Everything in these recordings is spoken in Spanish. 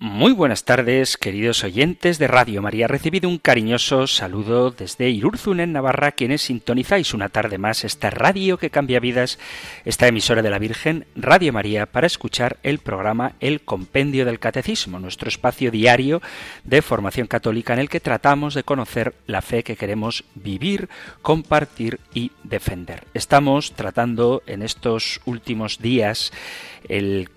Muy buenas tardes, queridos oyentes de Radio María. Recibido un cariñoso saludo desde Irurzun, en Navarra, quienes sintonizáis una tarde más esta radio que cambia vidas, esta emisora de la Virgen, Radio María, para escuchar el programa El Compendio del Catecismo, nuestro espacio diario de formación católica en el que tratamos de conocer la fe que queremos vivir, compartir y defender. Estamos tratando en estos últimos días el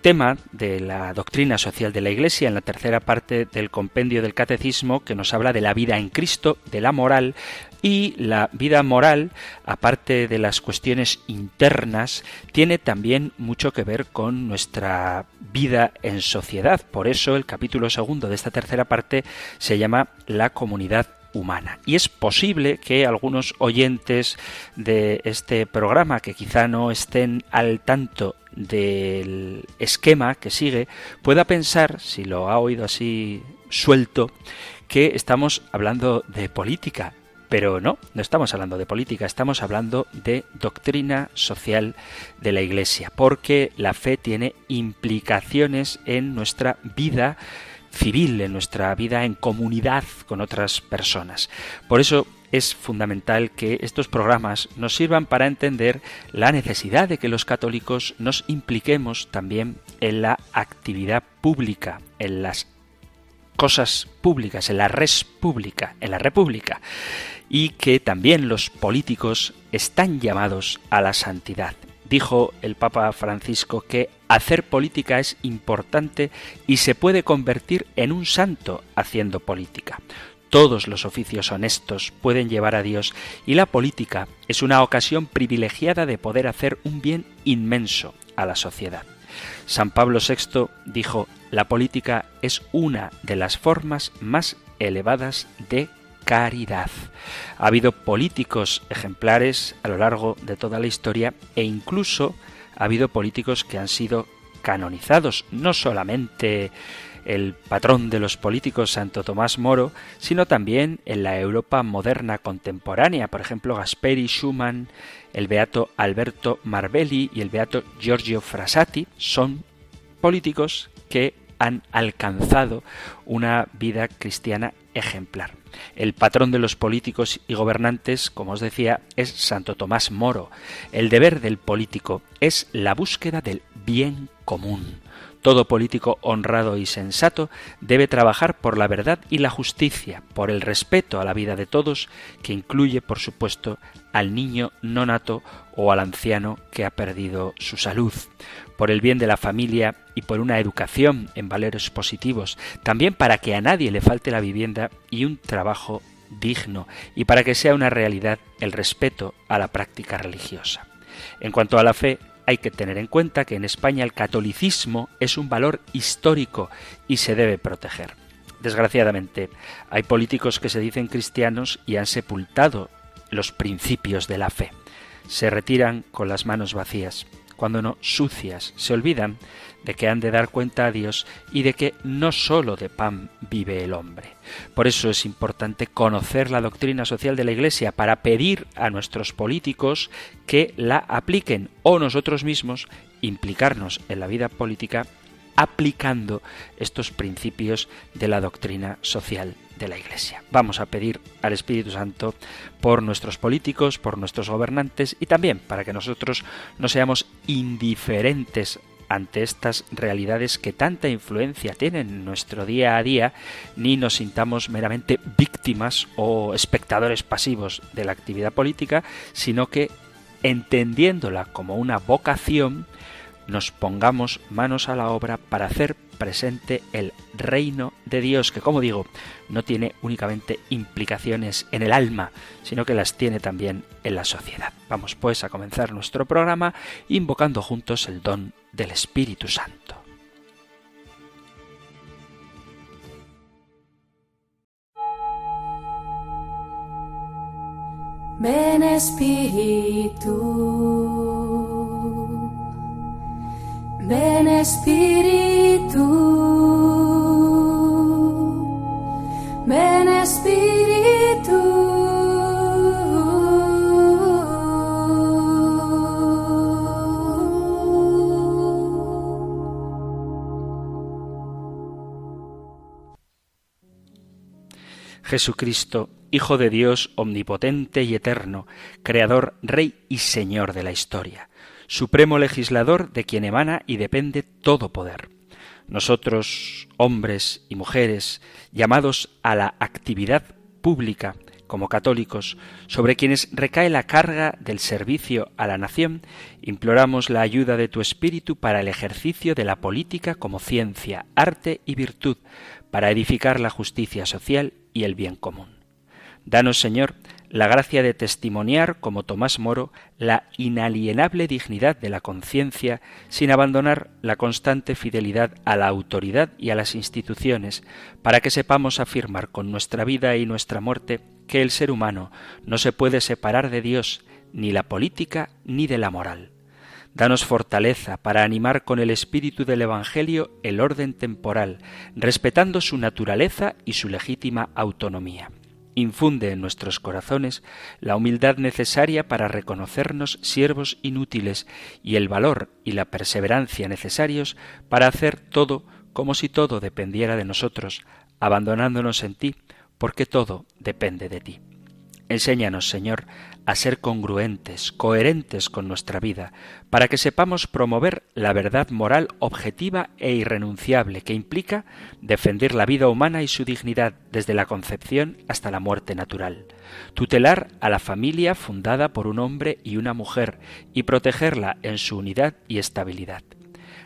tema de la doctrina social de la Iglesia en la tercera parte del Compendio del Catecismo, que nos habla de la vida en Cristo, de la moral, y la vida moral, aparte de las cuestiones internas, tiene también mucho que ver con nuestra vida en sociedad. Por eso el capítulo segundo de esta tercera parte se llama La comunidad humana. Y es posible que algunos oyentes de este programa, que quizá no estén al tanto del esquema que sigue, pueda pensar, si lo ha oído así suelto, que estamos hablando de política. Pero no, no estamos hablando de política, estamos hablando de doctrina social de la Iglesia, porque la fe tiene implicaciones en nuestra vida civil, en nuestra vida en comunidad con otras personas. Por eso es fundamental que estos programas nos sirvan para entender la necesidad de que los católicos nos impliquemos también en la actividad pública, en las cosas públicas, en la res pública, en la república, y que también los políticos están llamados a la santidad. Dijo el Papa Francisco que hacer política es importante y se puede convertir en un santo haciendo política. Todos los oficios honestos pueden llevar a Dios, y la política es una ocasión privilegiada de poder hacer un bien inmenso a la sociedad. San Pablo VI dijo: la política es una de las formas más elevadas de caridad. Ha habido políticos ejemplares a lo largo de toda la historia, e incluso ha habido políticos que han sido canonizados, no solamente el patrón de los políticos, Santo Tomás Moro, sino también en la Europa moderna contemporánea, por ejemplo, Gasperi, Schumann, el beato Alberto Marvelli y el beato Giorgio Frassati son políticos que han alcanzado una vida cristiana ejemplar. El patrón de los políticos y gobernantes, como os decía, es Santo Tomás Moro. El deber del político es la búsqueda del bien común. Todo político honrado y sensato debe trabajar por la verdad y la justicia, por el respeto a la vida de todos, que incluye, por supuesto, al niño no nato o al anciano que ha perdido su salud, por el bien de la familia y por una educación en valores positivos, también para que a nadie le falte la vivienda y un trabajo digno, y para que sea una realidad el respeto a la práctica religiosa. En cuanto a la fe, hay que tener en cuenta que en España el catolicismo es un valor histórico y se debe proteger. Desgraciadamente, hay políticos que se dicen cristianos y han sepultado los principios de la fe. Se retiran con las manos vacías, cuando no sucias. Se olvidan de que han de dar cuenta a Dios y de que no solo de pan vive el hombre. Por eso es importante conocer la doctrina social de la Iglesia para pedir a nuestros políticos que la apliquen, o nosotros mismos implicarnos en la vida política aplicando estos principios de la doctrina social de la Iglesia. Vamos a pedir al Espíritu Santo por nuestros políticos, por nuestros gobernantes, y también para que nosotros no seamos indiferentes ante estas realidades que tanta influencia tienen en nuestro día a día, ni nos sintamos meramente víctimas o espectadores pasivos de la actividad política, sino que, entendiéndola como una vocación, nos pongamos manos a la obra para hacer presente el reino de Dios, que, como digo, no tiene únicamente implicaciones en el alma, sino que las tiene también en la sociedad. Vamos pues a comenzar nuestro programa invocando juntos el don del Espíritu Santo. Ven Espíritu, ven Espíritu, ven Espíritu, Jesucristo, Hijo de Dios omnipotente y eterno, Creador, Rey y Señor de la historia, supremo legislador de quien emana y depende todo poder. Nosotros, hombres y mujeres, llamados a la actividad pública como católicos, sobre quienes recae la carga del servicio a la nación, imploramos la ayuda de tu Espíritu para el ejercicio de la política como ciencia, arte y virtud, para edificar la justicia social y el bien común. Danos, Señor, la gracia de testimoniar, como Tomás Moro, la inalienable dignidad de la conciencia sin abandonar la constante fidelidad a la autoridad y a las instituciones, para que sepamos afirmar con nuestra vida y nuestra muerte que el ser humano no se puede separar de Dios, ni de la política ni de la moral. Danos fortaleza para animar con el espíritu del Evangelio el orden temporal, respetando su naturaleza y su legítima autonomía. Infunde en nuestros corazones la humildad necesaria para reconocernos siervos inútiles y el valor y la perseverancia necesarios para hacer todo como si todo dependiera de nosotros, abandonándonos en ti, porque todo depende de ti. Enséñanos, Señor, a ser congruentes, coherentes con nuestra vida, para que sepamos promover la verdad moral objetiva e irrenunciable que implica defender la vida humana y su dignidad desde la concepción hasta la muerte natural, tutelar a la familia fundada por un hombre y una mujer y protegerla en su unidad y estabilidad.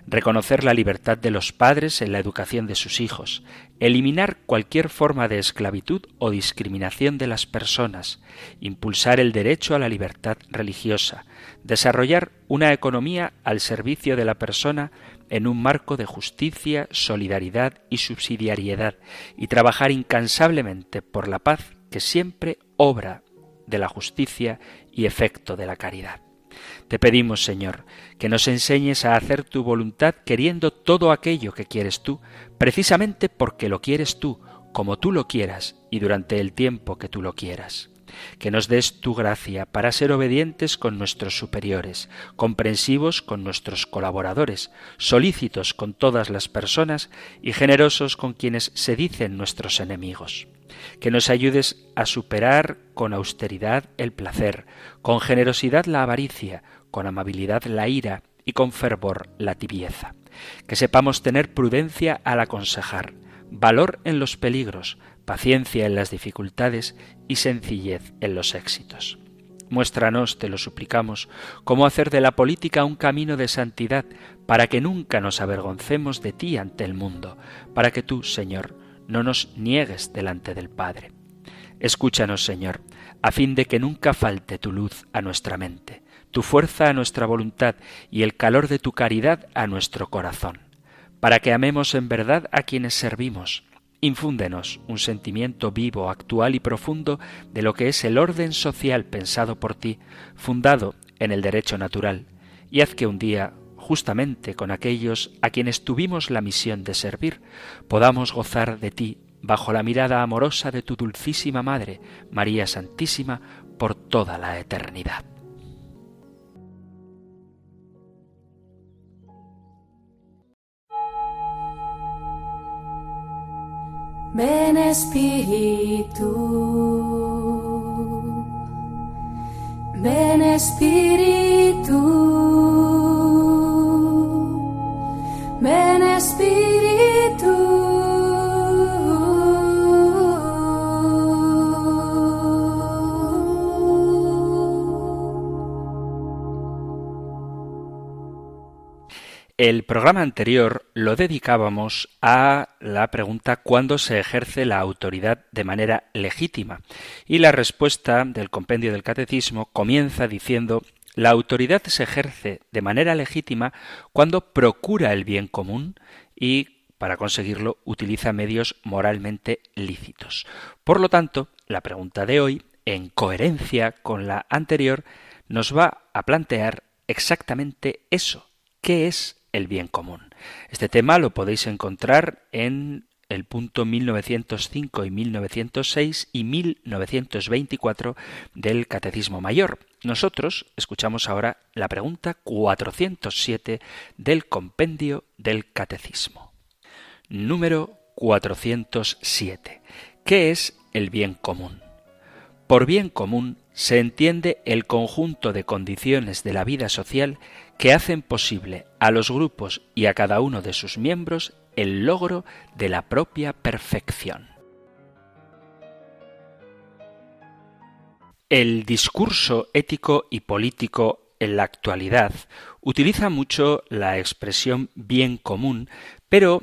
Reconocer la libertad de los padres en la educación de sus hijos, eliminar cualquier forma de esclavitud o discriminación de las personas, impulsar el derecho a la libertad religiosa, desarrollar una economía al servicio de la persona en un marco de justicia, solidaridad y subsidiariedad, y trabajar incansablemente por la paz, que siempre obra de la justicia y efecto de la caridad. Te pedimos, Señor, que nos enseñes a hacer tu voluntad queriendo todo aquello que quieres tú, precisamente porque lo quieres tú, como tú lo quieras y durante el tiempo que tú lo quieras. Que nos des tu gracia para ser obedientes con nuestros superiores, comprensivos con nuestros colaboradores, solícitos con todas las personas y generosos con quienes se dicen nuestros enemigos. Que nos ayudes a superar con austeridad el placer, con generosidad la avaricia, con amabilidad la ira y con fervor la tibieza. Que sepamos tener prudencia al aconsejar, valor en los peligros, paciencia en las dificultades y sencillez en los éxitos. Muéstranos, te lo suplicamos, cómo hacer de la política un camino de santidad, para que nunca nos avergoncemos de ti ante el mundo, para que tú, Señor, no nos niegues delante del Padre. Escúchanos, Señor, a fin de que nunca falte tu luz a nuestra mente, tu fuerza a nuestra voluntad y el calor de tu caridad a nuestro corazón, para que amemos en verdad a quienes servimos. Infúndenos un sentimiento vivo, actual y profundo de lo que es el orden social pensado por ti, fundado en el derecho natural, y haz que un día, justamente con aquellos a quienes tuvimos la misión de servir, podamos gozar de ti bajo la mirada amorosa de tu dulcísima Madre, María Santísima, por toda la eternidad. Ven Espíritu, ven Espíritu, ven Espíritu, el programa anterior lo dedicábamos a la pregunta ¿cuándo se ejerce la autoridad de manera legítima? Y la respuesta del Compendio del Catecismo comienza diciendo: la autoridad se ejerce de manera legítima cuando procura el bien común y, para conseguirlo, utiliza medios moralmente lícitos. Por lo tanto, la pregunta de hoy en coherencia con la anterior, nos va a plantear exactamente eso, ¿qué es el bien común? Este tema lo podéis encontrar en el punto 1905 y 1906 y 1924 del Catecismo Mayor. Nosotros escuchamos ahora la pregunta 407 del Compendio del Catecismo. Número 407. ¿Qué es el bien común? Por bien común se entiende el conjunto de condiciones de la vida social que hacen posible a los grupos y a cada uno de sus miembros el logro de la propia perfección. El discurso ético y político en la actualidad utiliza mucho la expresión bien común, pero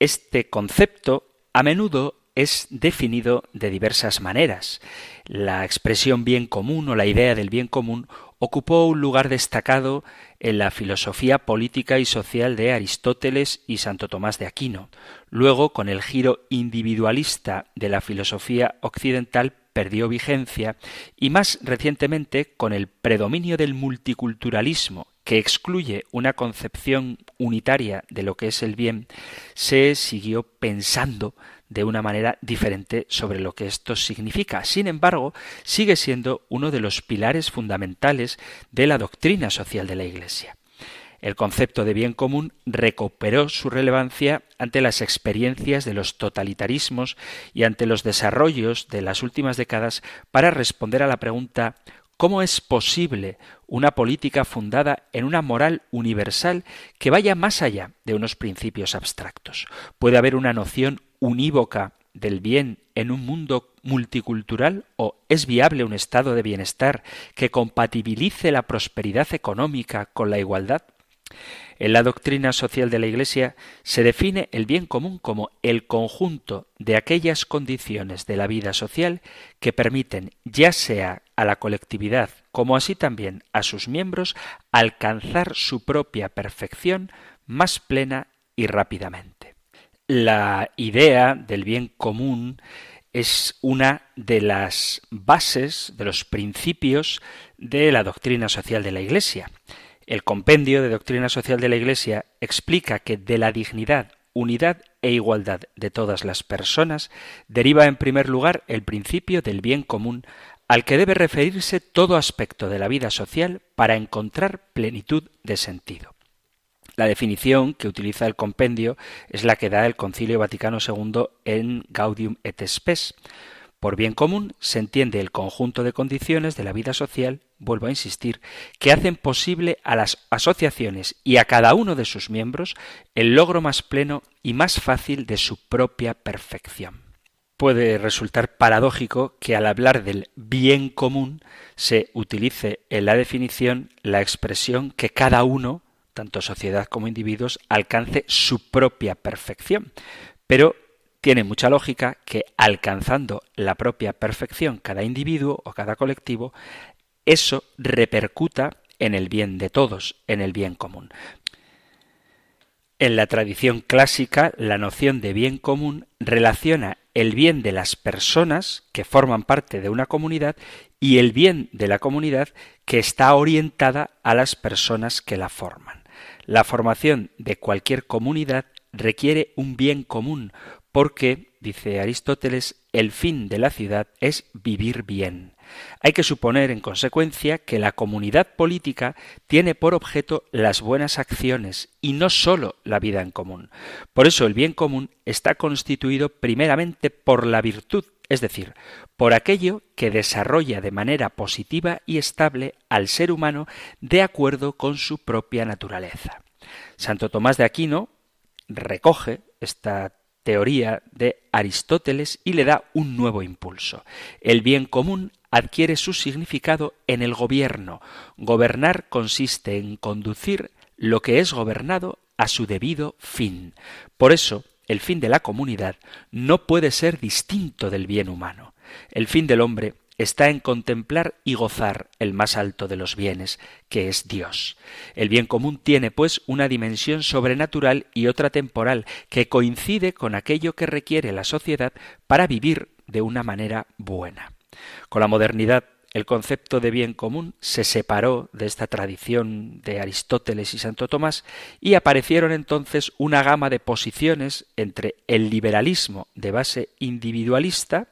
este concepto a menudo es definido de diversas maneras. La expresión bien común o la idea del bien común ocupó un lugar destacado en la filosofía política y social de Aristóteles y Santo Tomás de Aquino. Luego, con el giro individualista de la filosofía occidental, perdió vigencia y más recientemente con el predominio del multiculturalismo, que excluye una concepción unitaria de lo que es el bien, se siguió pensando de una manera diferente sobre lo que esto significa. Sin embargo, sigue siendo uno de los pilares fundamentales de la doctrina social de la Iglesia. El concepto de bien común recuperó su relevancia ante las experiencias de los totalitarismos y ante los desarrollos de las últimas décadas para responder a la pregunta: ¿cómo es posible una política fundada en una moral universal que vaya más allá de unos principios abstractos? ¿Puede haber una noción unívoca del bien en un mundo multicultural? ¿O es viable un estado de bienestar que compatibilice la prosperidad económica con la igualdad? En la doctrina social de la Iglesia se define el bien común como el conjunto de aquellas condiciones de la vida social que permiten, ya sea a la colectividad como así también a sus miembros, alcanzar su propia perfección más plena y rápidamente. La idea del bien común es una de las bases, de los principios de la doctrina social de la Iglesia. El Compendio de Doctrina Social de la Iglesia explica que de la dignidad, unidad e igualdad de todas las personas deriva en primer lugar el principio del bien común, al que debe referirse todo aspecto de la vida social para encontrar plenitud de sentido. La definición que utiliza el Compendio es la que da el Concilio Vaticano II en Gaudium et Spes. Por bien común se entiende el conjunto de condiciones de la vida social, vuelvo a insistir, que hacen posible a las asociaciones y a cada uno de sus miembros el logro más pleno y más fácil de su propia perfección. Puede resultar paradójico que al hablar del bien común se utilice en la definición la expresión que cada uno, tanto sociedad como individuos, alcance su propia perfección, pero tiene mucha lógica que alcanzando la propia perfección cada individuo o cada colectivo, eso repercuta en el bien de todos, en el bien común. En la tradición clásica, la noción de bien común relaciona el bien de las personas que forman parte de una comunidad y el bien de la comunidad que está orientada a las personas que la forman. La formación de cualquier comunidad requiere un bien común, porque, dice Aristóteles, el fin de la ciudad es vivir bien. Hay que suponer, en consecuencia, que la comunidad política tiene por objeto las buenas acciones y no sólo la vida en común. Por eso el bien común está constituido primeramente por la virtud, es decir, por aquello que desarrolla de manera positiva y estable al ser humano de acuerdo con su propia naturaleza. Santo Tomás de Aquino recoge esta teoría de Aristóteles y le da un nuevo impulso. El bien común adquiere su significado en el gobierno. Gobernar consiste en conducir lo que es gobernado a su debido fin. Por eso, el fin de la comunidad no puede ser distinto del bien humano. El fin del hombre está en contemplar y gozar el más alto de los bienes, que es Dios. El bien común tiene, pues, una dimensión sobrenatural y otra temporal, que coincide con aquello que requiere la sociedad para vivir de una manera buena. Con la modernidad, el concepto de bien común se separó de esta tradición de Aristóteles y Santo Tomás y aparecieron entonces una gama de posiciones entre el liberalismo de base individualista,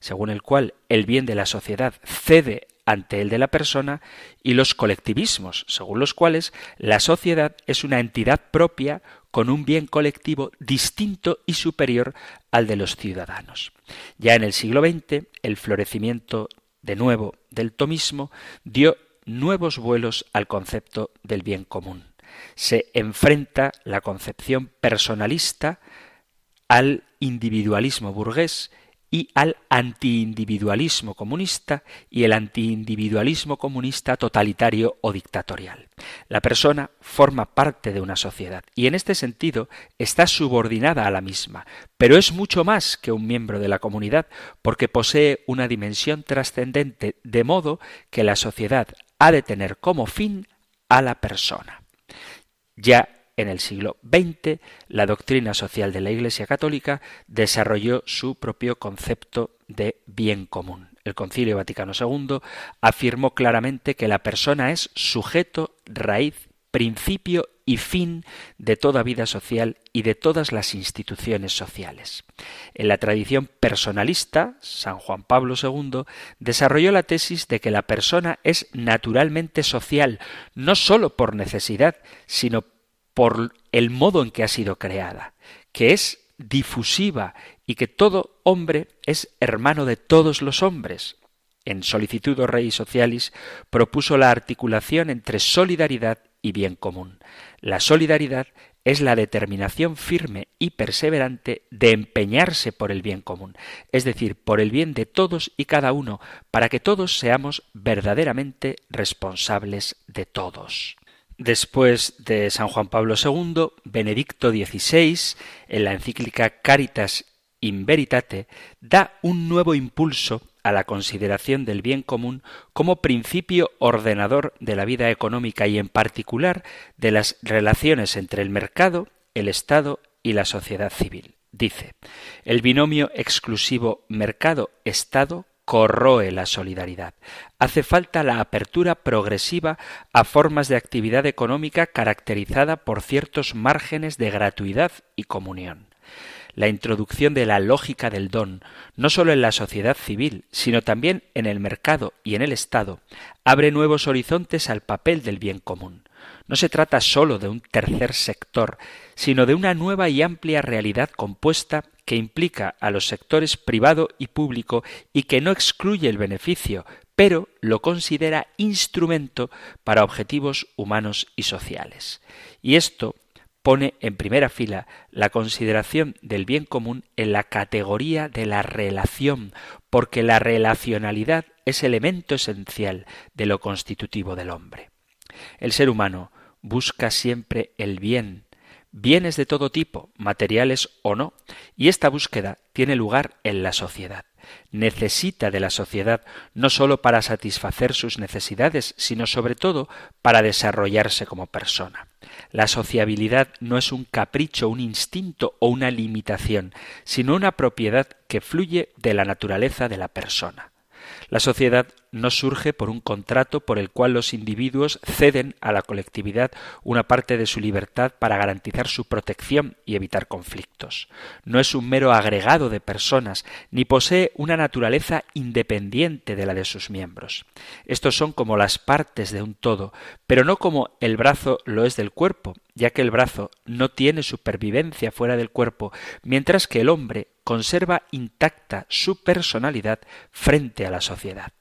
según el cual el bien de la sociedad cede ante el de la persona, y los colectivismos, según los cuales la sociedad es una entidad propia con un bien colectivo distinto y superior al de los ciudadanos. Ya en el siglo XX, el florecimiento de nuevo del tomismo dio nuevos vuelos al concepto del bien común. Se enfrenta la concepción personalista al individualismo burgués y al antiindividualismo comunista y el antiindividualismo comunista totalitario o dictatorial. La persona forma parte de una sociedad y en este sentido está subordinada a la misma, pero es mucho más que un miembro de la comunidad porque posee una dimensión trascendente, de modo que la sociedad ha de tener como fin a la persona. Ya en el siglo XX, la doctrina social de la Iglesia Católica desarrolló su propio concepto de bien común. El Concilio Vaticano II afirmó claramente que la persona es sujeto, raíz, principio y fin de toda vida social y de todas las instituciones sociales. En la tradición personalista, San Juan Pablo II desarrolló la tesis de que la persona es naturalmente social, no sólo por necesidad, sino por el modo en que ha sido creada, que es difusiva y que todo hombre es hermano de todos los hombres. En Solicitudo Rei Socialis propuso la articulación entre solidaridad y bien común. La solidaridad es la determinación firme y perseverante de empeñarse por el bien común, es decir, por el bien de todos y cada uno, para que todos seamos verdaderamente responsables de todos. Después de San Juan Pablo II, Benedicto XVI, en la encíclica Caritas in Veritate, da un nuevo impulso a la consideración del bien común como principio ordenador de la vida económica y en particular de las relaciones entre el mercado, el Estado y la sociedad civil. Dice: el binomio exclusivo mercado-Estado corroe la solidaridad. Hace falta la apertura progresiva a formas de actividad económica caracterizada por ciertos márgenes de gratuidad y comunión. La introducción de la lógica del don, no solo en la sociedad civil, sino también en el mercado y en el Estado, abre nuevos horizontes al papel del bien común. No se trata sólo de un tercer sector, sino de una nueva y amplia realidad compuesta que implica a los sectores privado y público y que no excluye el beneficio, pero lo considera instrumento para objetivos humanos y sociales. Y esto pone en primera fila la consideración del bien común en la categoría de la relación, porque la relacionalidad es elemento esencial de lo constitutivo del hombre. El ser humano busca siempre el bien, bienes de todo tipo, materiales o no, y esta búsqueda tiene lugar en la sociedad. Necesita de la sociedad no sólo para satisfacer sus necesidades, sino sobre todo para desarrollarse como persona. La sociabilidad no es un capricho, un instinto o una limitación, sino una propiedad que fluye de la naturaleza de la persona. La sociedad no surge por un contrato por el cual los individuos ceden a la colectividad una parte de su libertad para garantizar su protección y evitar conflictos. No es un mero agregado de personas, ni posee una naturaleza independiente de la de sus miembros. Estos son como las partes de un todo, pero no como el brazo lo es del cuerpo, ya que el brazo no tiene supervivencia fuera del cuerpo, mientras que el hombre conserva intacta su personalidad frente a la sociedad.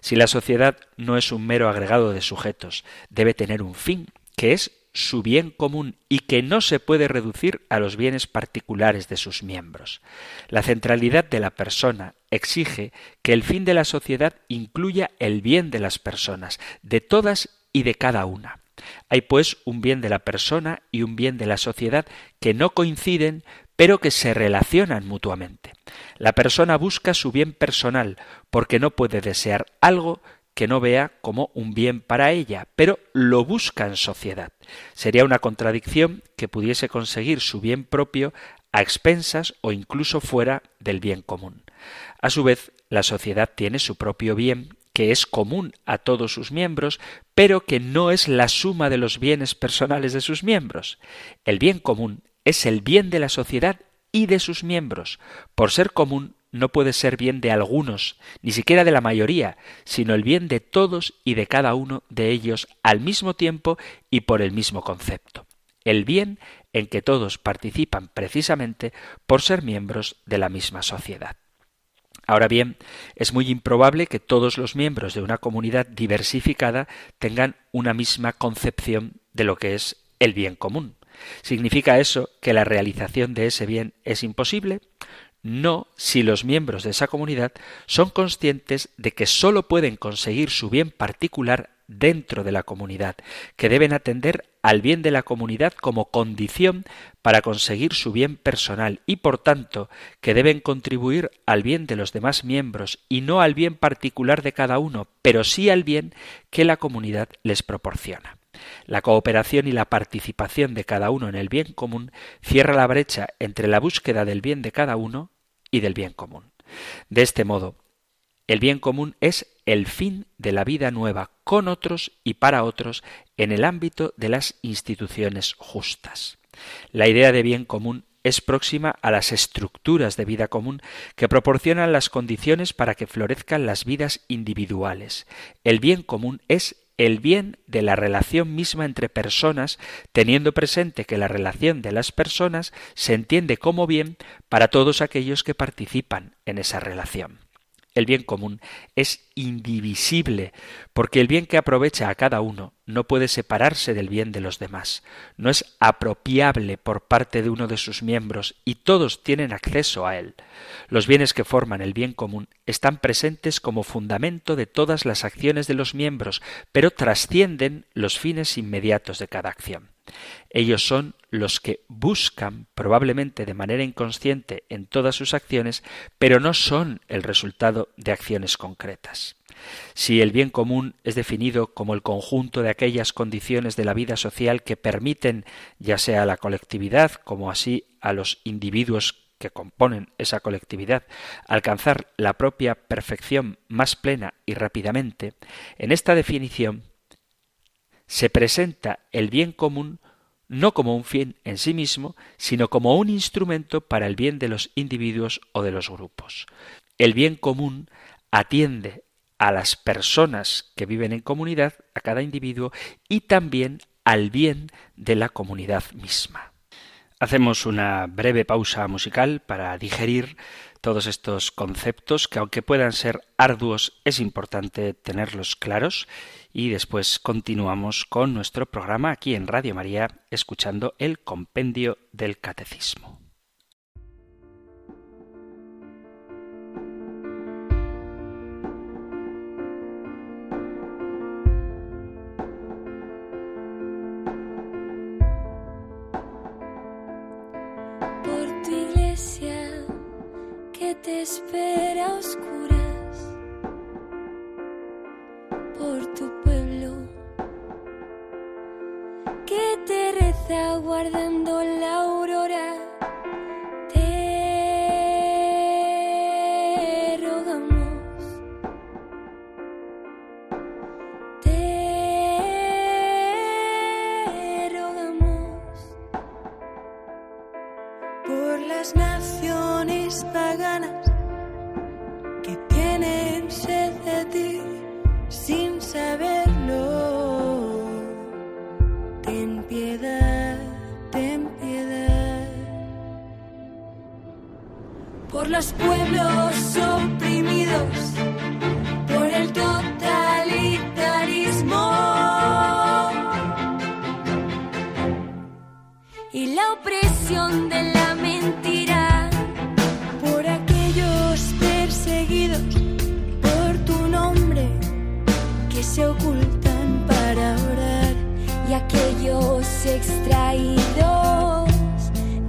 Si la sociedad no es un mero agregado de sujetos, debe tener un fin, que es su bien común y que no se puede reducir a los bienes particulares de sus miembros. La centralidad de la persona exige que el fin de la sociedad incluya el bien de las personas, de todas y de cada una. Hay pues un bien de la persona y un bien de la sociedad que no coinciden, pero que se relacionan mutuamente. La persona busca su bien personal porque no puede desear algo que no vea como un bien para ella, pero lo busca en sociedad. Sería una contradicción que pudiese conseguir su bien propio a expensas o incluso fuera del bien común. A su vez, la sociedad tiene su propio bien, que es común a todos sus miembros, pero que no es la suma de los bienes personales de sus miembros. El bien común es el bien de la sociedad y de sus miembros. Por ser común, no puede ser bien de algunos, ni siquiera de la mayoría, sino el bien de todos y de cada uno de ellos al mismo tiempo y por el mismo concepto. El bien en que todos participan precisamente por ser miembros de la misma sociedad. Ahora bien, es muy improbable que todos los miembros de una comunidad diversificada tengan una misma concepción de lo que es el bien común. ¿Significa eso que la realización de ese bien es imposible? No, si los miembros de esa comunidad son conscientes de que sólo pueden conseguir su bien particular dentro de la comunidad, que deben atender al bien de la comunidad como condición para conseguir su bien personal y, por tanto, que deben contribuir al bien de los demás miembros y no al bien particular de cada uno, pero sí al bien que la comunidad les proporciona. La cooperación y la participación de cada uno en el bien común cierra la brecha entre la búsqueda del bien de cada uno y del bien común. De este modo, el bien común es el fin de la vida nueva con otros y para otros en el ámbito de las instituciones justas. La idea de bien común es próxima a las estructuras de vida común que proporcionan las condiciones para que florezcan las vidas individuales. El bien común es el bien de la relación misma entre personas, teniendo presente que la relación de las personas se entiende como bien para todos aquellos que participan en esa relación. El bien común es indivisible, porque el bien que aprovecha a cada uno no puede separarse del bien de los demás, no es apropiable por parte de uno de sus miembros y todos tienen acceso a él. Los bienes que forman el bien común están presentes como fundamento de todas las acciones de los miembros, pero trascienden los fines inmediatos de cada acción. Ellos son los que buscan, probablemente de manera inconsciente en todas sus acciones, pero no son el resultado de acciones concretas. Si el bien común es definido como el conjunto de aquellas condiciones de la vida social que permiten, ya sea a la colectividad como así a los individuos que componen esa colectividad, alcanzar la propia perfección más plena y rápidamente, en esta definición se presenta el bien común no como un fin en sí mismo, sino como un instrumento para el bien de los individuos o de los grupos. El bien común atiende a las personas que viven en comunidad, a cada individuo, y también al bien de la comunidad misma. Hacemos una breve pausa musical para digerir todos estos conceptos que, aunque puedan ser arduos, es importante tenerlos claros, y después continuamos con nuestro programa aquí en Radio María, escuchando el Compendio del Catecismo. Por tu iglesia que te espera a oscuras, por tu pueblo que te reza guardando la aurora, te rogamos por las naciones paganas que tienen sed de ti sin saberlo. Ten piedad, ten piedad. Por los pueblos oprimidos, por el totalitarismo y la opresión de la mentira. Se ocultan para orar, y aquellos extraídos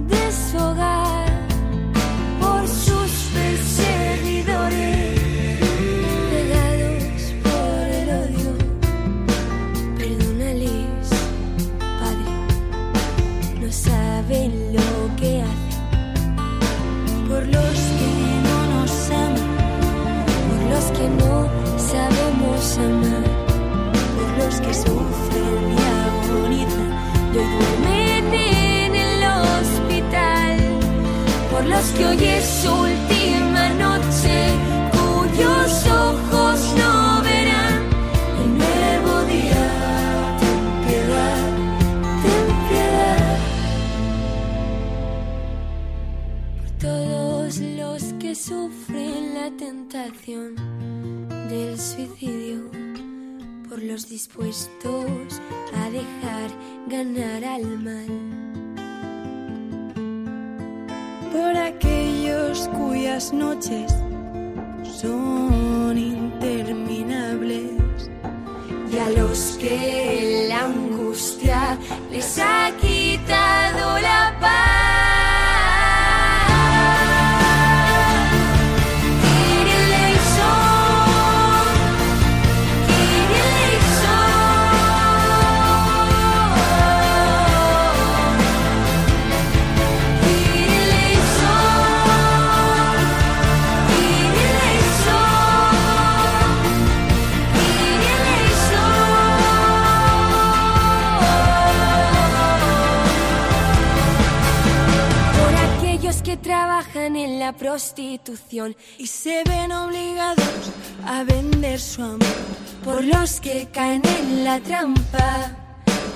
de su hogar por sus perseguidores, pegados por el odio. Perdónales, Padre, no saben lo que hacen. Dios, que hoy es su última noche, cuyos ojos no verán el nuevo día. Ten piedad, ten piedad. Por todos los que sufren la tentación del suicidio, por los dispuestos a dejar ganar al mal, por aquellos cuyas noches son interminables, y a los que la angustia les ha quitado la paz. Trabajan en la prostitución y se ven obligados a vender su amor, por los que caen en la trampa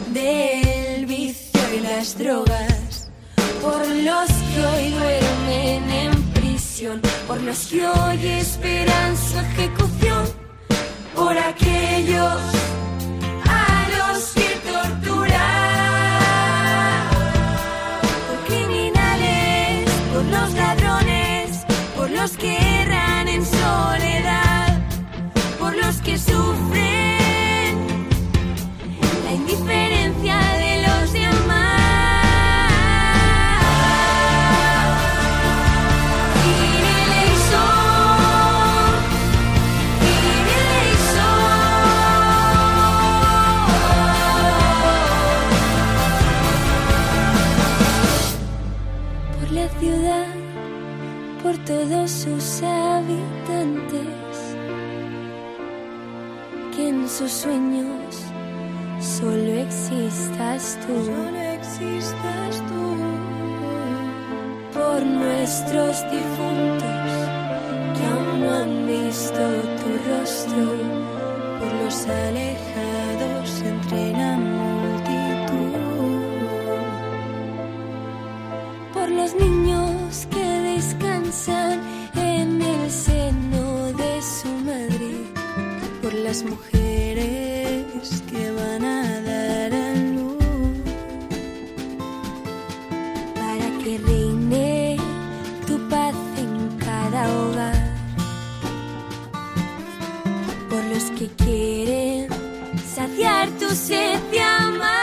del vicio y las drogas, por los que hoy duermen en prisión, por los que hoy esperan su ejecución, por aquellos a los que torturan. Los ladrones, por los que erran en soledad, por los que sufren la indiferencia de los demás. Por todos sus habitantes, que en sus sueños solo existas tú, solo existas tú. Por nuestros difuntos, que aún no han visto tu rostro, por los alejados entre la multitud, por los niños que descansan en el seno de su madre, por las mujeres que van a dar a luz, para que reine tu paz en cada hogar, por los que quieren saciar tu sed de amar.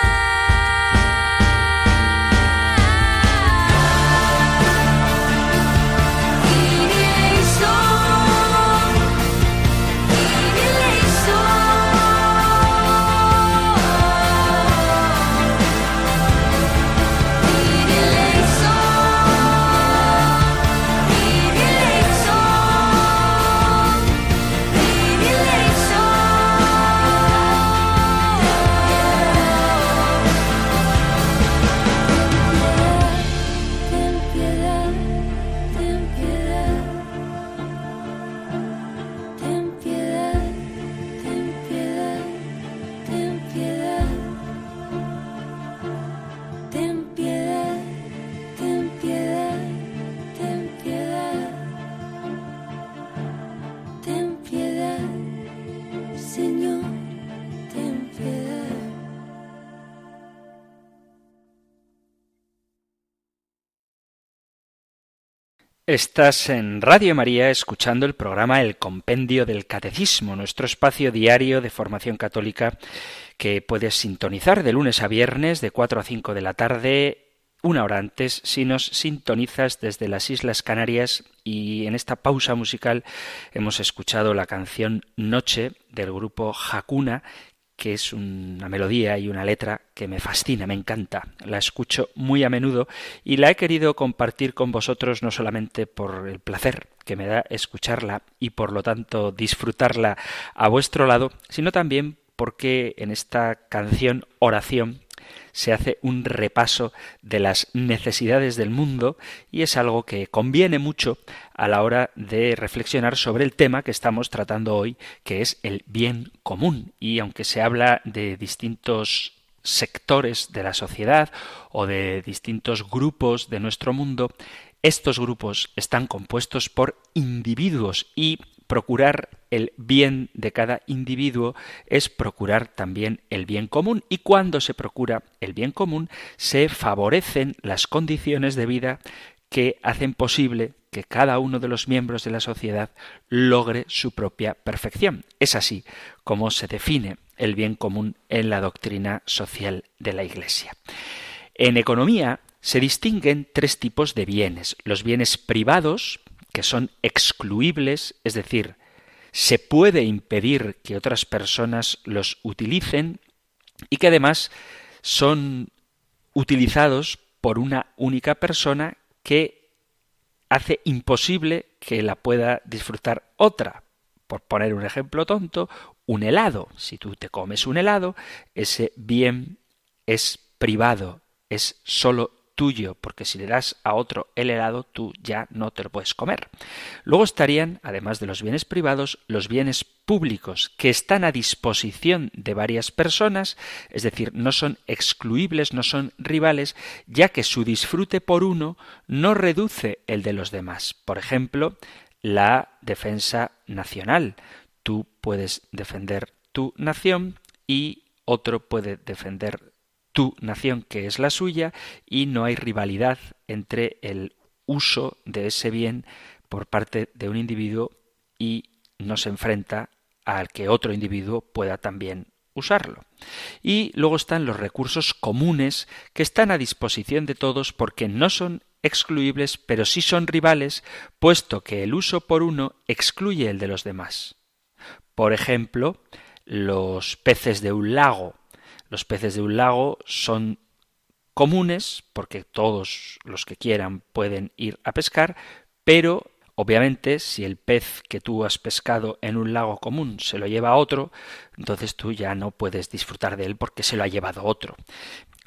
Estás en Radio María escuchando el programa El Compendio del Catecismo, nuestro espacio diario de formación católica que puedes sintonizar de lunes a viernes de 4 a 5 de la tarde, una hora antes, si nos sintonizas desde las Islas Canarias. Y en esta pausa musical hemos escuchado la canción Noche del grupo Hakuna, que es una melodía y una letra que me fascina, me encanta. La escucho muy a menudo y la he querido compartir con vosotros no solamente por el placer que me da escucharla y por lo tanto disfrutarla a vuestro lado, sino también porque en esta canción oración se hace un repaso de las necesidades del mundo y es algo que conviene mucho a la hora de reflexionar sobre el tema que estamos tratando hoy, que es el bien común. Y aunque se habla de distintos sectores de la sociedad o de distintos grupos de nuestro mundo, estos grupos están compuestos por individuos y procurar el bien de cada individuo es procurar también el bien común, y cuando se procura el bien común se favorecen las condiciones de vida que hacen posible que cada uno de los miembros de la sociedad logre su propia perfección. Es así como se define el bien común en la doctrina social de la Iglesia. En economía se distinguen tres tipos de bienes: los bienes privados, que son excluibles, es decir, se puede impedir que otras personas los utilicen y que además son utilizados por una única persona que hace imposible que la pueda disfrutar otra. Por poner un ejemplo tonto, un helado. Si tú te comes un helado, ese bien es privado, es solo tuyo, porque si le das a otro el helado, tú ya no te lo puedes comer. Luego estarían, además de los bienes privados, los bienes públicos, que están a disposición de varias personas, es decir, no son excluibles, no son rivales, ya que su disfrute por uno no reduce el de los demás. Por ejemplo, la defensa nacional. Tú puedes defender tu nación y otro puede defender tu nación, que es la suya, y no hay rivalidad entre el uso de ese bien por parte de un individuo y no se enfrenta al que otro individuo pueda también usarlo. Y luego están los recursos comunes, que están a disposición de todos porque no son excluibles, pero sí son rivales, puesto que el uso por uno excluye el de los demás. Por ejemplo, los peces de un lago. Los peces de un lago son comunes porque todos los que quieran pueden ir a pescar, pero obviamente si el pez que tú has pescado en un lago común se lo lleva a otro, entonces tú ya no puedes disfrutar de él porque se lo ha llevado otro.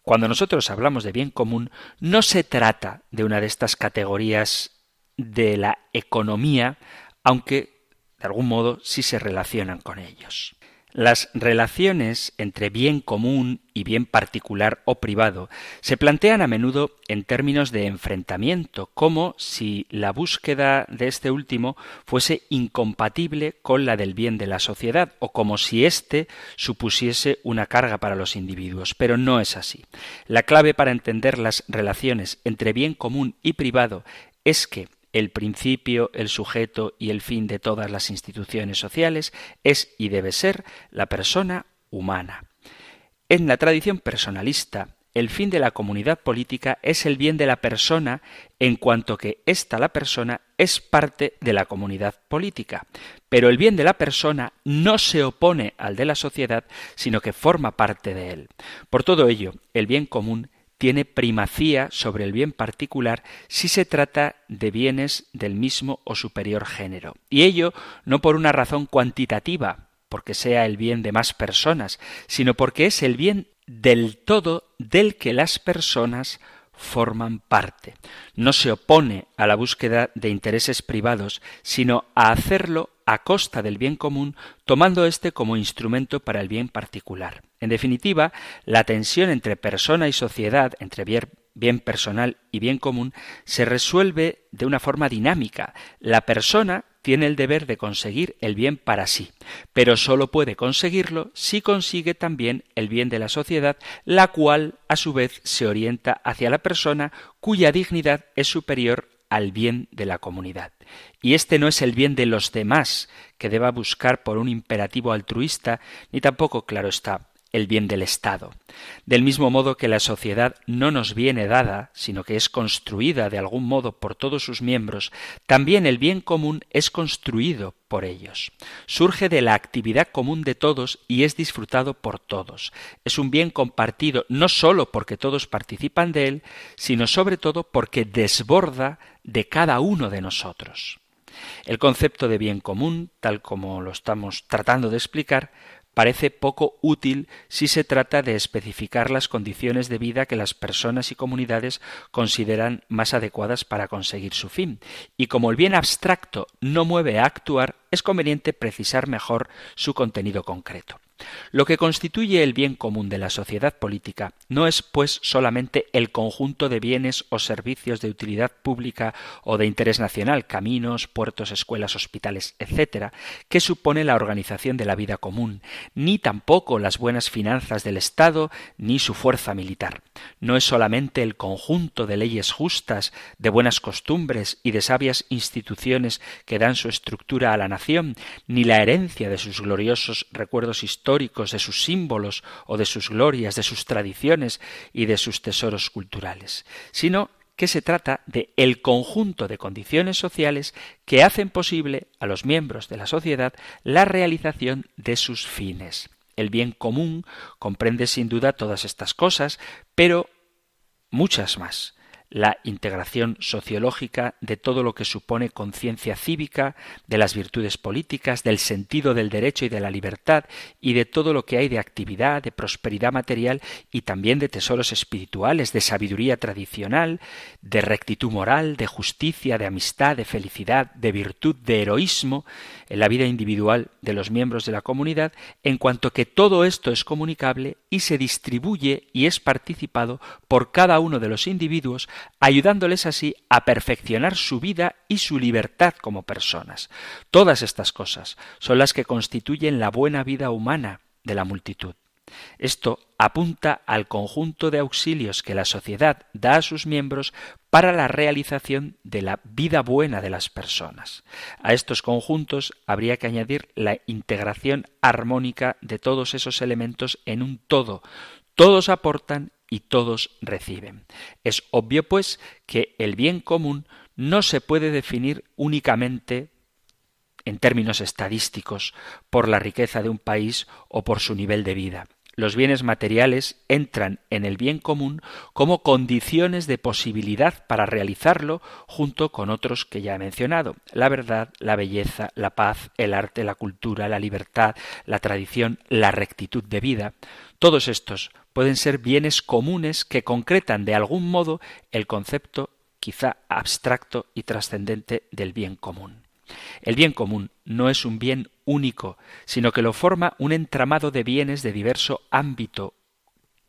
Cuando nosotros hablamos de bien común, no se trata de una de estas categorías de la economía, aunque de algún modo sí se relacionan con ellos. Las relaciones entre bien común y bien particular o privado se plantean a menudo en términos de enfrentamiento, como si la búsqueda de este último fuese incompatible con la del bien de la sociedad, o como si éste supusiese una carga para los individuos, pero no es así. La clave para entender las relaciones entre bien común y privado es que el principio, el sujeto y el fin de todas las instituciones sociales es y debe ser la persona humana. En la tradición personalista, el fin de la comunidad política es el bien de la persona en cuanto que ésta, la persona, es parte de la comunidad política. Pero el bien de la persona no se opone al de la sociedad, sino que forma parte de él. Por todo ello, el bien común tiene primacía sobre el bien particular si se trata de bienes del mismo o superior género. Y ello no por una razón cuantitativa, porque sea el bien de más personas, sino porque es el bien del todo del que las personas forman parte. No se opone a la búsqueda de intereses privados, sino a hacerlo a costa del bien común, tomando este como instrumento para el bien particular. En definitiva, la tensión entre persona y sociedad, entre bien personal y bien común, se resuelve de una forma dinámica. La persona tiene el deber de conseguir el bien para sí, pero solo puede conseguirlo si consigue también el bien de la sociedad, la cual a su vez se orienta hacia la persona cuya dignidad es superior al bien de la comunidad. Y este no es el bien de los demás que deba buscar por un imperativo altruista, ni tampoco, claro está, el bien del Estado. Del mismo modo que la sociedad no nos viene dada, sino que es construida de algún modo por todos sus miembros, también el bien común es construido por ellos. Surge de la actividad común de todos y es disfrutado por todos. Es un bien compartido no solo porque todos participan de él, sino sobre todo porque desborda de cada uno de nosotros. El concepto de bien común, tal como lo estamos tratando de explicar, parece poco útil si se trata de especificar las condiciones de vida que las personas y comunidades consideran más adecuadas para conseguir su fin. Y como el bien abstracto no mueve a actuar, es conveniente precisar mejor su contenido concreto. Lo que constituye el bien común de la sociedad política no es, pues, solamente el conjunto de bienes o servicios de utilidad pública o de interés nacional, caminos, puertos, escuelas, hospitales, etc., que supone la organización de la vida común, ni tampoco las buenas finanzas del Estado ni su fuerza militar. No es solamente el conjunto de leyes justas, de buenas costumbres y de sabias instituciones que dan su estructura a la nación, ni la herencia de sus gloriosos recuerdos históricos, de sus símbolos o de sus glorias, de sus tradiciones y de sus tesoros culturales, sino que se trata de el conjunto de condiciones sociales que hacen posible a los miembros de la sociedad la realización de sus fines. El bien común comprende sin duda todas estas cosas, pero muchas más. La integración sociológica de todo lo que supone conciencia cívica, de las virtudes políticas, del sentido del derecho y de la libertad, y de todo lo que hay de actividad, de prosperidad material y también de tesoros espirituales, de sabiduría tradicional, de rectitud moral, de justicia, de amistad, de felicidad, de virtud, de heroísmo, en la vida individual de los miembros de la comunidad, en cuanto que todo esto es comunicable y se distribuye y es participado por cada uno de los individuos, ayudándoles así a perfeccionar su vida y su libertad como personas. Todas estas cosas son las que constituyen la buena vida humana de la multitud. Esto apunta al conjunto de auxilios que la sociedad da a sus miembros para la realización de la vida buena de las personas. A estos conjuntos habría que añadir la integración armónica de todos esos elementos en un todo. Todos aportan y todos reciben. Es obvio, pues, que el bien común no se puede definir únicamente en términos estadísticos por la riqueza de un país o por su nivel de vida. Los bienes materiales entran en el bien común como condiciones de posibilidad para realizarlo junto con otros que ya he mencionado: la verdad, la belleza, la paz, el arte, la cultura, la libertad, la tradición, la rectitud de vida. Todos estos pueden ser bienes comunes que concretan de algún modo el concepto quizá abstracto y trascendente del bien común. El bien común no es un bien único, sino que lo forma un entramado de bienes de diverso ámbito,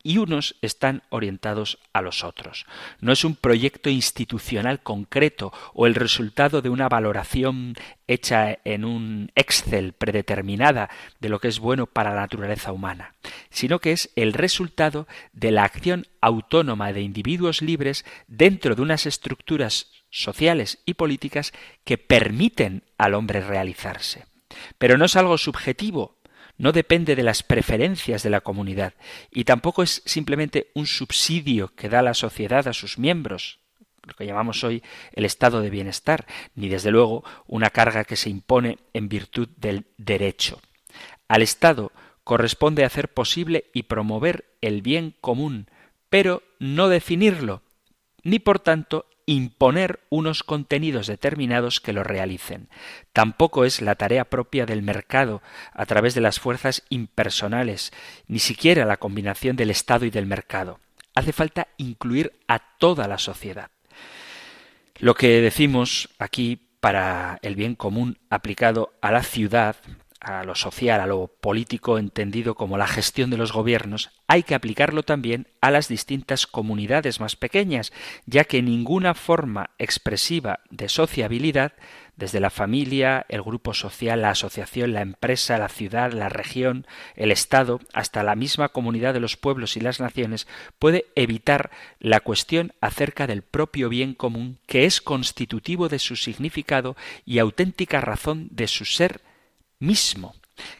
y unos están orientados a los otros. No es un proyecto institucional concreto o el resultado de una valoración hecha en un Excel predeterminada de lo que es bueno para la naturaleza humana, sino que es el resultado de la acción autónoma de individuos libres dentro de unas estructuras sociales y políticas que permiten al hombre realizarse. Pero no es algo subjetivo. No depende de las preferencias de la comunidad y tampoco es simplemente un subsidio que da la sociedad a sus miembros, lo que llamamos hoy el estado de bienestar, ni desde luego una carga que se impone en virtud del derecho. Al Estado corresponde hacer posible y promover el bien común, pero no definirlo, ni por tanto imponer unos contenidos determinados que lo realicen. Tampoco es la tarea propia del mercado a través de las fuerzas impersonales, ni siquiera la combinación del Estado y del mercado. Hace falta incluir a toda la sociedad. Lo que decimos aquí para el bien común aplicado a la ciudad, a lo social, a lo político entendido como la gestión de los gobiernos, hay que aplicarlo también a las distintas comunidades más pequeñas, ya que ninguna forma expresiva de sociabilidad, desde la familia, el grupo social, la asociación, la empresa, la ciudad, la región, el Estado, hasta la misma comunidad de los pueblos y las naciones, puede evitar la cuestión acerca del propio bien común, que es constitutivo de su significado y auténtica razón de su ser mismo.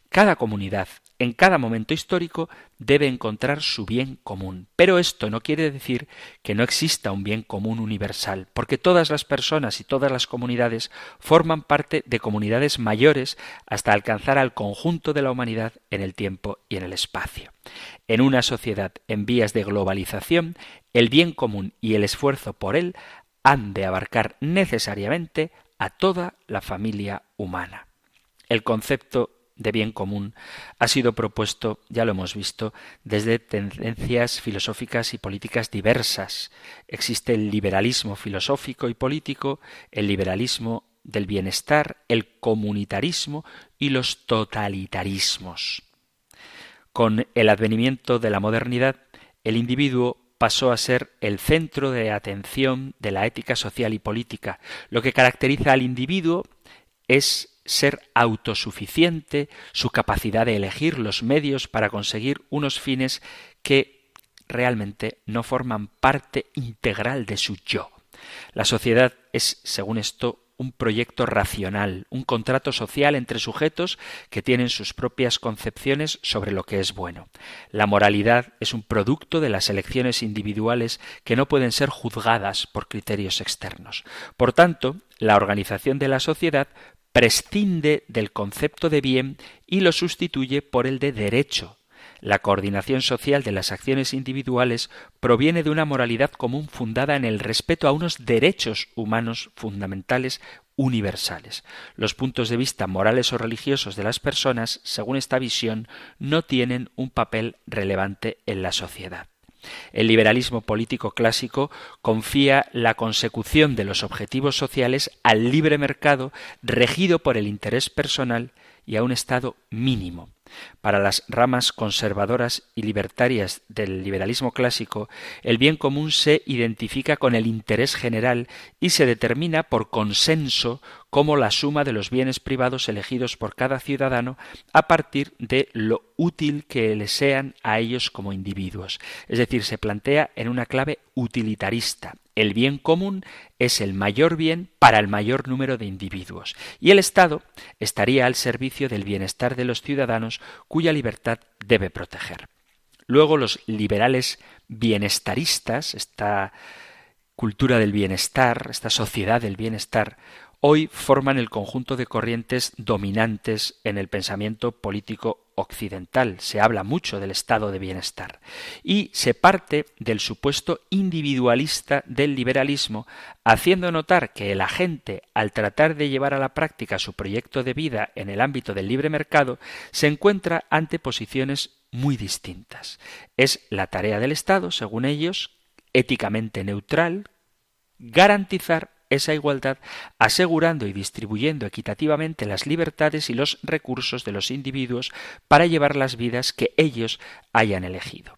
Cada comunidad, en cada momento histórico, debe encontrar su bien común. Pero esto no quiere decir que no exista un bien común universal, porque todas las personas y todas las comunidades forman parte de comunidades mayores hasta alcanzar al conjunto de la humanidad en el tiempo y en el espacio. En una sociedad en vías de globalización, el bien común y el esfuerzo por él han de abarcar necesariamente a toda la familia humana. El concepto de bien común ha sido propuesto, ya lo hemos visto, desde tendencias filosóficas y políticas diversas. Existe el liberalismo filosófico y político, el liberalismo del bienestar, el comunitarismo y los totalitarismos. Con el advenimiento de la modernidad, el individuo pasó a ser el centro de atención de la ética social y política. Lo que caracteriza al individuo es ser autosuficiente, su capacidad de elegir los medios para conseguir unos fines que realmente no forman parte integral de su yo. La sociedad es, según esto, un proyecto racional, un contrato social entre sujetos que tienen sus propias concepciones sobre lo que es bueno. La moralidad es un producto de las elecciones individuales que no pueden ser juzgadas por criterios externos. Por tanto, la organización de la sociedad prescinde del concepto de bien y lo sustituye por el de derecho. La coordinación social de las acciones individuales proviene de una moralidad común fundada en el respeto a unos derechos humanos fundamentales universales. Los puntos de vista morales o religiosos de las personas, según esta visión, no tienen un papel relevante en la sociedad. El liberalismo político clásico confía la consecución de los objetivos sociales al libre mercado regido por el interés personal y a un Estado mínimo. Para las ramas conservadoras y libertarias del liberalismo clásico, el bien común se identifica con el interés general y se determina por consenso como la suma de los bienes privados elegidos por cada ciudadano a partir de lo útil que les sean a ellos como individuos. Es decir, se plantea en una clave utilitarista. El bien común es el mayor bien para el mayor número de individuos y el Estado estaría al servicio del bienestar de los ciudadanos cuya libertad debe proteger. Luego los liberales bienestaristas, esta cultura del bienestar, esta sociedad del bienestar, hoy forman el conjunto de corrientes dominantes en el pensamiento político occidental. Se habla mucho del estado de bienestar y se parte del supuesto individualista del liberalismo, haciendo notar que el agente, al tratar de llevar a la práctica su proyecto de vida en el ámbito del libre mercado, se encuentra ante posiciones muy distintas. Es la tarea del Estado, según ellos, éticamente neutral, garantizar esa igualdad, asegurando y distribuyendo equitativamente las libertades y los recursos de los individuos para llevar las vidas que ellos hayan elegido.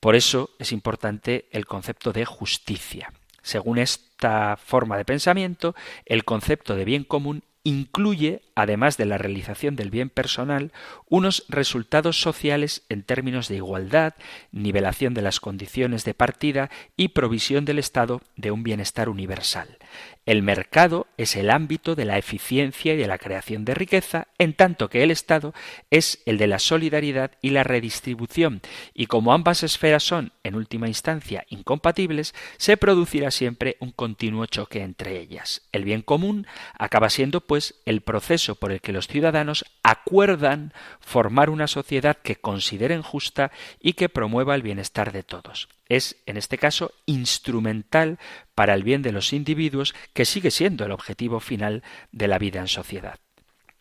Por eso es importante el concepto de justicia. Según esta forma de pensamiento, el concepto de bien común incluye, además de la realización del bien personal, unos resultados sociales en términos de igualdad, nivelación de las condiciones de partida y provisión del Estado de un bienestar universal. El mercado es el ámbito de la eficiencia y de la creación de riqueza, en tanto que el Estado es el de la solidaridad y la redistribución, y como ambas esferas son, en última instancia, incompatibles, se producirá siempre un continuo choque entre ellas. El bien común acaba siendo, pues, el proceso por el que los ciudadanos acuerdan formar una sociedad que consideren justa y que promueva el bienestar de todos. Es, en este caso, instrumental para el bien de los individuos, que sigue siendo el objetivo final de la vida en sociedad.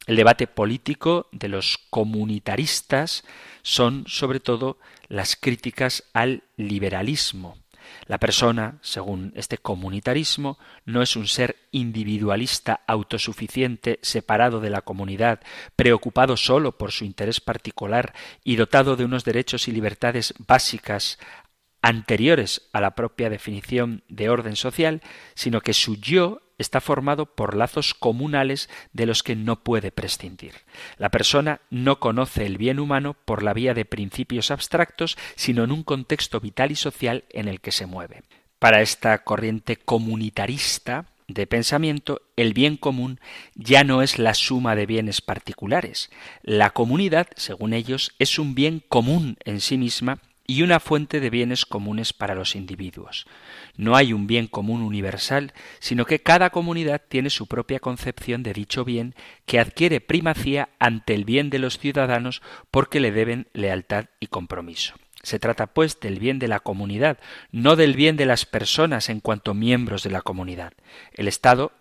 El debate político de los comunitaristas son, sobre todo, las críticas al liberalismo. La persona, según este comunitarismo, no es un ser individualista autosuficiente, separado de la comunidad, preocupado solo por su interés particular y dotado de unos derechos y libertades básicas anteriores a la propia definición de orden social, sino que su yo está formado por lazos comunales de los que no puede prescindir. La persona no conoce el bien humano por la vía de principios abstractos, sino en un contexto vital y social en el que se mueve. Para esta corriente comunitarista de pensamiento, el bien común ya no es la suma de bienes particulares. La comunidad, según ellos, es un bien común en sí misma y una fuente de bienes comunes para los individuos. No hay un bien común universal, sino que cada comunidad tiene su propia concepción de dicho bien, que adquiere primacía ante el bien de los ciudadanos porque le deben lealtad y compromiso. Se trata, pues, del bien de la comunidad, no del bien de las personas en cuanto miembros de la comunidad. El Estado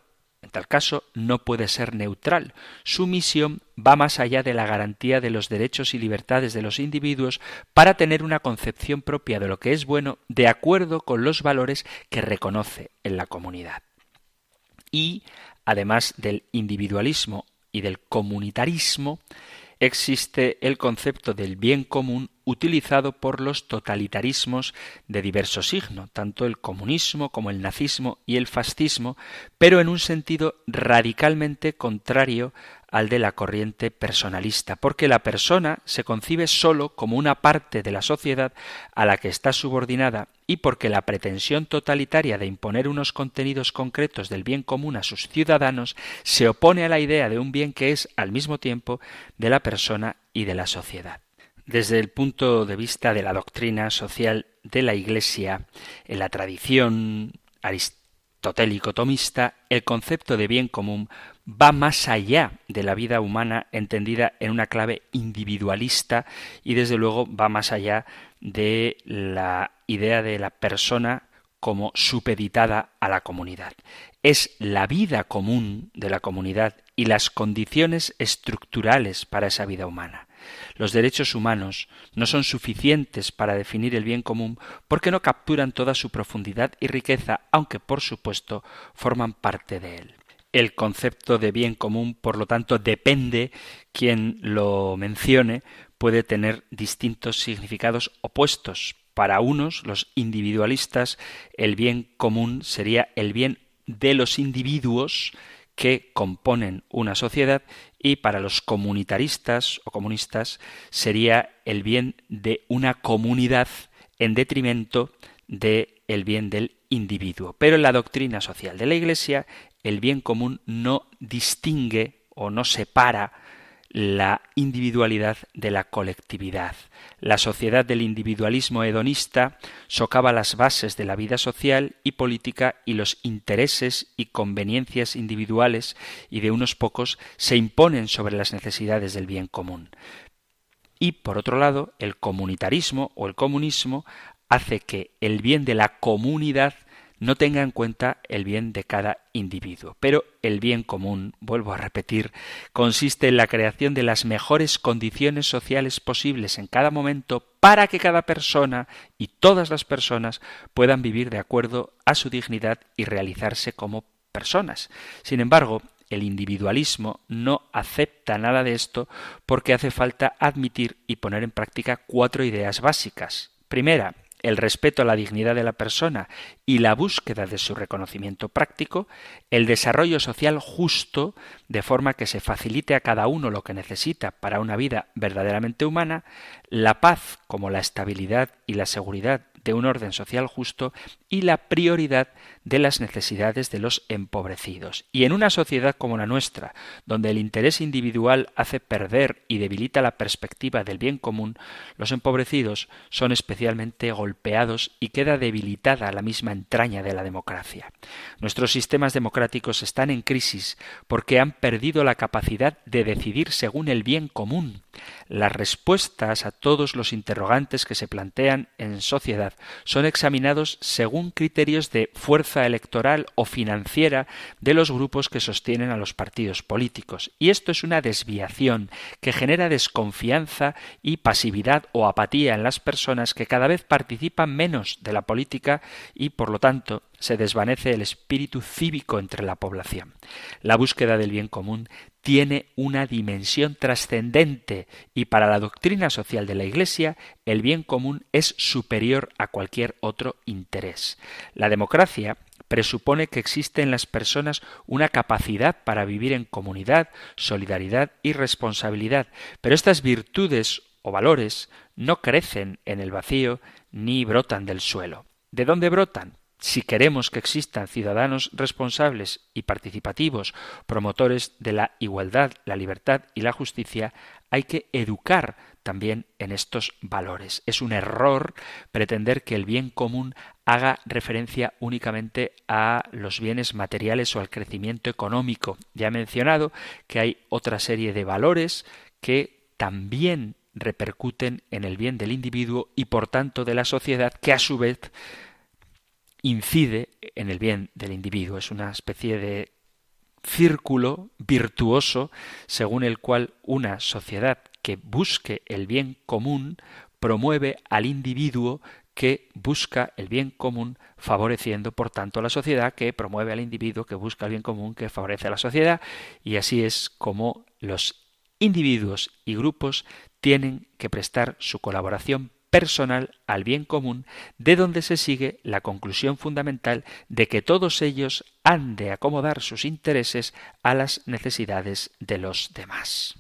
En tal caso, no puede ser neutral. Su misión va más allá de la garantía de los derechos y libertades de los individuos para tener una concepción propia de lo que es bueno de acuerdo con los valores que reconoce en la comunidad. Y, además del individualismo y del comunitarismo, existe el concepto del bien común utilizado por los totalitarismos de diverso signo, tanto el comunismo como el nazismo y el fascismo, pero en un sentido radicalmente contrario al de la corriente personalista, porque la persona se concibe sólo como una parte de la sociedad a la que está subordinada y porque la pretensión totalitaria de imponer unos contenidos concretos del bien común a sus ciudadanos se opone a la idea de un bien que es, al mismo tiempo, de la persona y de la sociedad. Desde el punto de vista de la doctrina social de la Iglesia, en la tradición aristotélico-tomista, el concepto de bien común va más allá de la vida humana entendida en una clave individualista y desde luego va más allá de la idea de la persona como supeditada a la comunidad. Es la vida común de la comunidad y las condiciones estructurales para esa vida humana. Los derechos humanos no son suficientes para definir el bien común porque no capturan toda su profundidad y riqueza, aunque por supuesto forman parte de él. El concepto de bien común, por lo tanto, depende quien lo mencione, puede tener distintos significados opuestos. Para unos, los individualistas, el bien común sería el bien de los individuos que componen una sociedad y para los comunitaristas o comunistas sería el bien de una comunidad en detrimento del bien del individuo. Pero en la doctrina social de la Iglesia el bien común no distingue o no separa la individualidad de la colectividad. La sociedad del individualismo hedonista socava las bases de la vida social y política y los intereses y conveniencias individuales y de unos pocos se imponen sobre las necesidades del bien común. Y por otro lado, el comunitarismo o el comunismo hace que el bien de la comunidad no tenga en cuenta el bien de cada individuo. Pero el bien común, vuelvo a repetir, consiste en la creación de las mejores condiciones sociales posibles en cada momento para que cada persona y todas las personas puedan vivir de acuerdo a su dignidad y realizarse como personas. Sin embargo, el individualismo no acepta nada de esto porque hace falta admitir y poner en práctica cuatro ideas básicas. Primera, el respeto a la dignidad de la persona y la búsqueda de su reconocimiento práctico, el desarrollo social justo, de forma que se facilite a cada uno lo que necesita para una vida verdaderamente humana, la paz como la estabilidad y la seguridad de un orden social justo y la prioridad de las necesidades de los empobrecidos. Y en una sociedad como la nuestra, donde el interés individual hace perder y debilita la perspectiva del bien común, los empobrecidos son especialmente golpeados y queda debilitada la misma entraña de la democracia. Nuestros sistemas democráticos están en crisis porque han perdido la capacidad de decidir según el bien común. Las respuestas a todos los interrogantes que se plantean en sociedad son examinados según criterios de fuerza electoral o financiera de los grupos que sostienen a los partidos políticos. Y esto es una desviación que genera desconfianza y pasividad o apatía en las personas que cada vez participan menos de la política y, por lo tanto, se desvanece el espíritu cívico entre la población. La búsqueda del bien común tiene una dimensión trascendente y para la doctrina social de la Iglesia el bien común es superior a cualquier otro interés. La democracia presupone que existe en las personas una capacidad para vivir en comunidad, solidaridad y responsabilidad, pero estas virtudes o valores no crecen en el vacío ni brotan del suelo. ¿De dónde brotan? Si queremos que existan ciudadanos responsables y participativos, promotores de la igualdad, la libertad y la justicia, hay que educar también en estos valores. Es un error pretender que el bien común haga referencia únicamente a los bienes materiales o al crecimiento económico. Ya he mencionado que hay otra serie de valores que también repercuten en el bien del individuo y por tanto de la sociedad, que a su vez incide en el bien del individuo. Es una especie de círculo virtuoso según el cual una sociedad que busque el bien común promueve al individuo que busca el bien común, favoreciendo por tanto a la sociedad, que promueve al individuo que busca el bien común, que favorece a la sociedad. Y así es como los individuos y grupos tienen que prestar su colaboración personal al bien común, de donde se sigue la conclusión fundamental de que todos ellos han de acomodar sus intereses a las necesidades de los demás.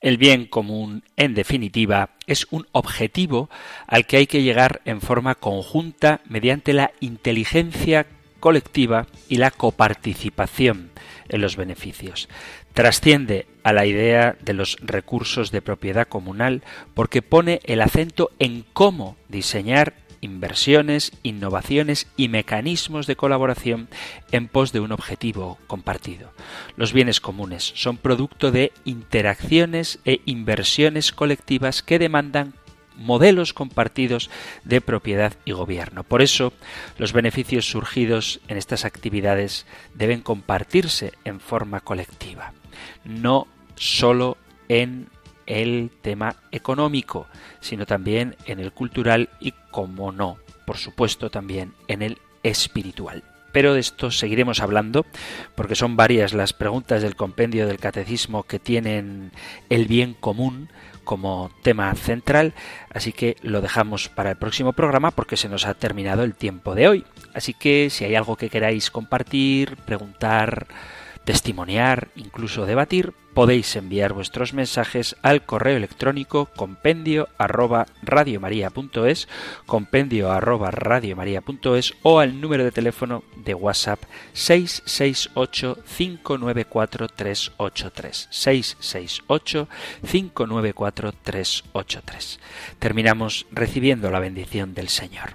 El bien común, en definitiva, es un objetivo al que hay que llegar en forma conjunta mediante la inteligencia colectiva y la coparticipación en los beneficios. Trasciende a la idea de los recursos de propiedad comunal porque pone el acento en cómo diseñar inversiones, innovaciones y mecanismos de colaboración en pos de un objetivo compartido. Los bienes comunes son producto de interacciones e inversiones colectivas que demandan modelos compartidos de propiedad y gobierno. Por eso, los beneficios surgidos en estas actividades deben compartirse en forma colectiva, no solo en el tema económico, sino también en el cultural y, como no, por supuesto, también en el espiritual. Pero de esto seguiremos hablando, porque son varias las preguntas del Compendio del Catecismo que tienen el bien común como tema central, así que lo dejamos para el próximo programa porque se nos ha terminado el tiempo de hoy. Así que si hay algo que queráis compartir, preguntar, testimoniar, incluso debatir, podéis enviar vuestros mensajes al correo electrónico compendio@radiomaria.es, compendio@radiomaria.es, o al número de teléfono de WhatsApp 668 594 383, 668 594 383. Terminamos recibiendo la bendición del Señor.